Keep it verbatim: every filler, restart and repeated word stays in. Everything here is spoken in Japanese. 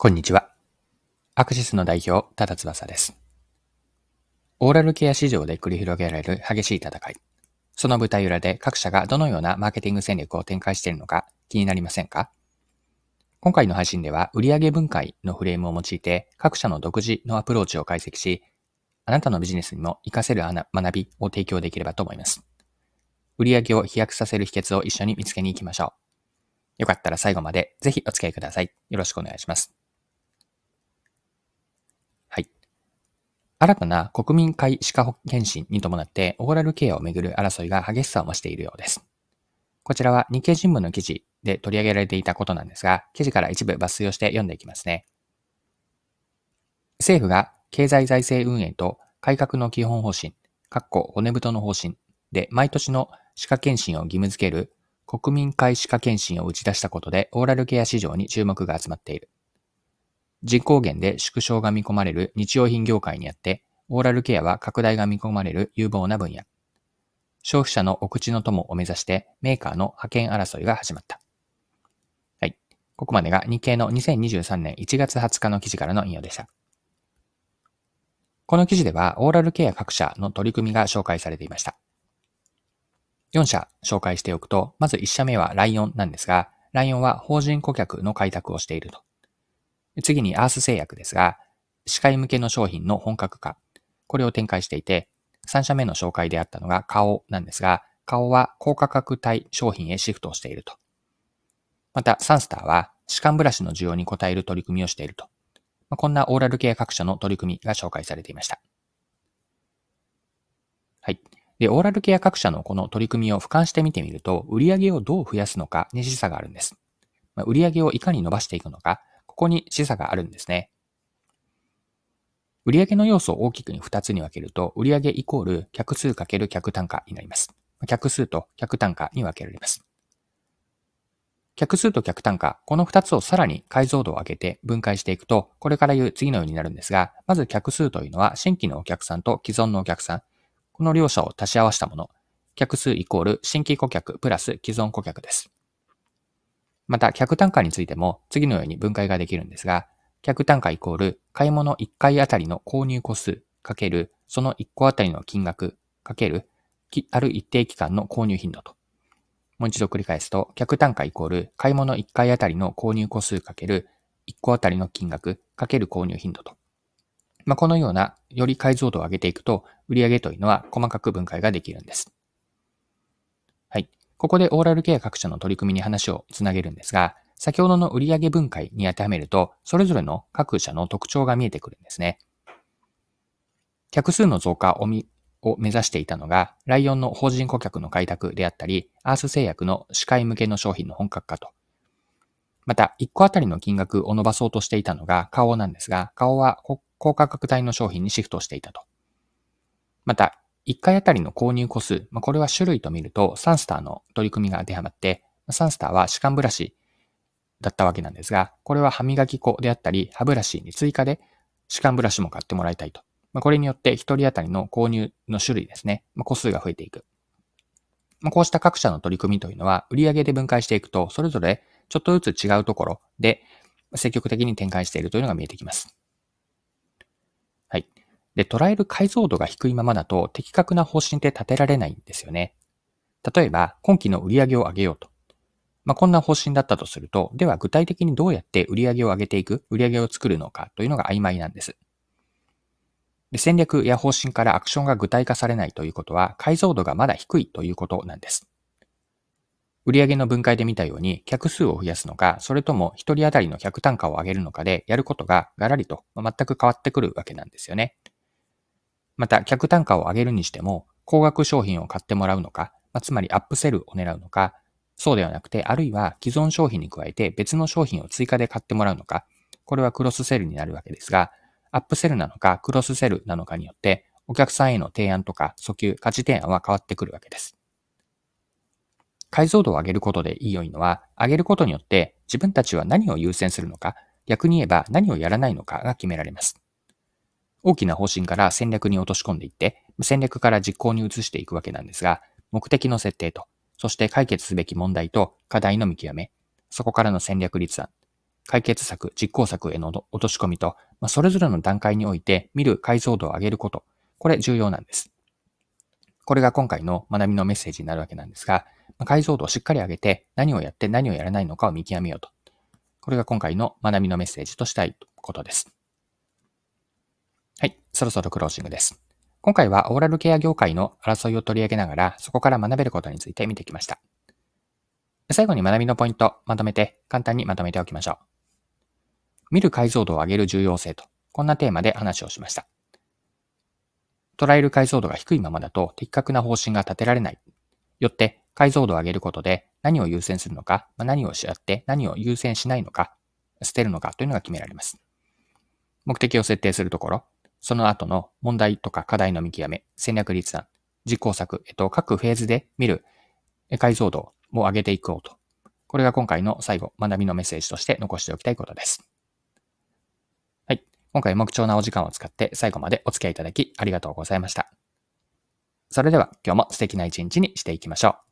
こんにちは。アクシスの代表、多田翼です。オーラルケア市場で繰り広げられる激しい戦い。その舞台裏で各社がどのようなマーケティング戦略を展開しているのか気になりませんか？今回の配信では売上分解のフレームを用いて各社の独自のアプローチを解析し、あなたのビジネスにも活かせる学びを提供できればと思います。売上を飛躍させる秘訣を一緒に見つけに行きましょう。よかったら最後までぜひお付き合いください。よろしくお願いします。新たな国民皆歯科健診に伴ってオーラルケアをめぐる争いが激しさを増しているようです。こちらは日経新聞の記事で取り上げられていたことなんですが、記事から一部抜粋をして読んでいきますね。政府が経済財政運営と改革の基本方針、骨太の方針で毎年の歯科健診を義務付ける国民皆歯科健診を打ち出したことでオーラルケア市場に注目が集まっている。人口減で縮小が見込まれる日用品業界にあって、オーラルケアは拡大が見込まれる有望な分野。消費者のお口の友を目指してメーカーの覇権争いが始まった。はい。ここまでが日経のにせんにじゅうさんねんいちがつはつかの記事からの引用でした。この記事ではオーラルケア各社の取り組みが紹介されていました。よん社紹介しておくと、まずいっ社目はライオンなんですが、ライオンは法人顧客の開拓をしていると。次にアース製薬ですが、歯科医向けの商品の本格化、これを展開していて、さん社目の紹介であったのがカオなんですが、カオは高価格帯商品へシフトをしていると。またサンスターは歯間ブラシの需要に応える取り組みをしていると。こんなオーラルケア各社の取り組みが紹介されていました。はい。で、オーラルケア各社のこの取り組みを俯瞰して見てみると、売上をどう増やすのかに示唆があるんです。売上をいかに伸ばしていくのか、ここに示唆があるんですね。売上の要素を大きくにふたつに分けると、売上イコール客数×客単価になります。客数と客単価に分けられます。客数と客単価、このふたつをさらに解像度を上げて分解していくと、これから言う次のようになるんですが、まず客数というのは新規のお客さんと既存のお客さん、この両者を足し合わせたもの、客数イコール新規顧客プラス既存顧客です。また、客単価についても次のように分解ができるんですが、客単価イコール買い物いっかいあたりの購入個数かけるそのいっこあたりの金額かけるある一定期間の購入頻度と。もう一度繰り返すと、客単価イコール買い物いっかいあたりの購入個数かけるいっこあたりの金額かける購入頻度と。まあ、このようなより解像度を上げていくと、売上というのは細かく分解ができるんです。はい。ここでオーラルケア各社の取り組みに話をつなげるんですが、先ほどの売上分解に当てはめると、それぞれの各社の特徴が見えてくるんですね。客数の増加を目指していたのが、ライオンの法人顧客の開拓であったり、アース製薬の歯科医向けの商品の本格化と。また、いっこあたりの金額を伸ばそうとしていたのがカオなんですが、カオは高価格帯の商品にシフトしていたと。また、いっかいあたりの購入個数、これは種類と見るとサンスターの取り組みが当てはまって、サンスターは歯間ブラシだったわけなんですが、これは歯磨き粉であったり歯ブラシに追加で歯間ブラシも買ってもらいたいと。これによってひとり当たりの購入の種類ですね、個数が増えていく。こうした各社の取り組みというのは売上で分解していくと、それぞれちょっとずつ違うところで積極的に展開しているというのが見えてきます。はい。で、捉える解像度が低いままだと的確な方針って立てられないんですよね。例えば、今期の売上を上げようと。まあ、こんな方針だったとすると、では具体的にどうやって売上を上げていく、売上を作るのかというのが曖昧なんです。で、戦略や方針からアクションが具体化されないということは、解像度がまだ低いということなんです。売上の分解で見たように、客数を増やすのか、それともひとり当たりの客単価を上げるのかで、やることがガラリと全く変わってくるわけなんですよね。また、客単価を上げるにしても、高額商品を買ってもらうのか、つまりアップセルを狙うのか、そうではなくて、あるいは既存商品に加えて別の商品を追加で買ってもらうのか、これはクロスセルになるわけですが、アップセルなのかクロスセルなのかによって、お客さんへの提案とか訴求、価値提案は変わってくるわけです。解像度を上げることで良いのは、上げることによって自分たちは何を優先するのか、逆に言えば何をやらないのかが決められます。大きな方針から戦略に落とし込んでいって、戦略から実行に移していくわけなんですが、目的の設定と、そして解決すべき問題と課題の見極め、そこからの戦略立案、解決策、実行策への落とし込みと、まあ、それぞれの段階において見る解像度を上げること、これ重要なんです。これが今回の学びのメッセージになるわけなんですが、解像度をしっかり上げて何をやって何をやらないのかを見極めようと。これが今回の学びのメッセージとしたいことです。はい、そろそろクロージングです。今回はオーラルケア業界の争いを取り上げながら、そこから学べることについて見てきました。最後に学びのポイント、まとめて、簡単にまとめておきましょう。見る解像度を上げる重要性と、こんなテーマで話をしました。捉える解像度が低いままだと的確な方針が立てられない。よって、解像度を上げることで何を優先するのか、何をしあって何を優先しないのか、捨てるのかというのが決められます。目的を設定するところ、その後の問題とか課題の見極め、戦略立案、実行策、えっと、各フェーズで見る解像度を上げていこうと。これが今回の最後、学びのメッセージとして残しておきたいことです。はい。今回も貴重なお時間を使って最後までお付き合いいただきありがとうございました。それでは今日も素敵な一日にしていきましょう。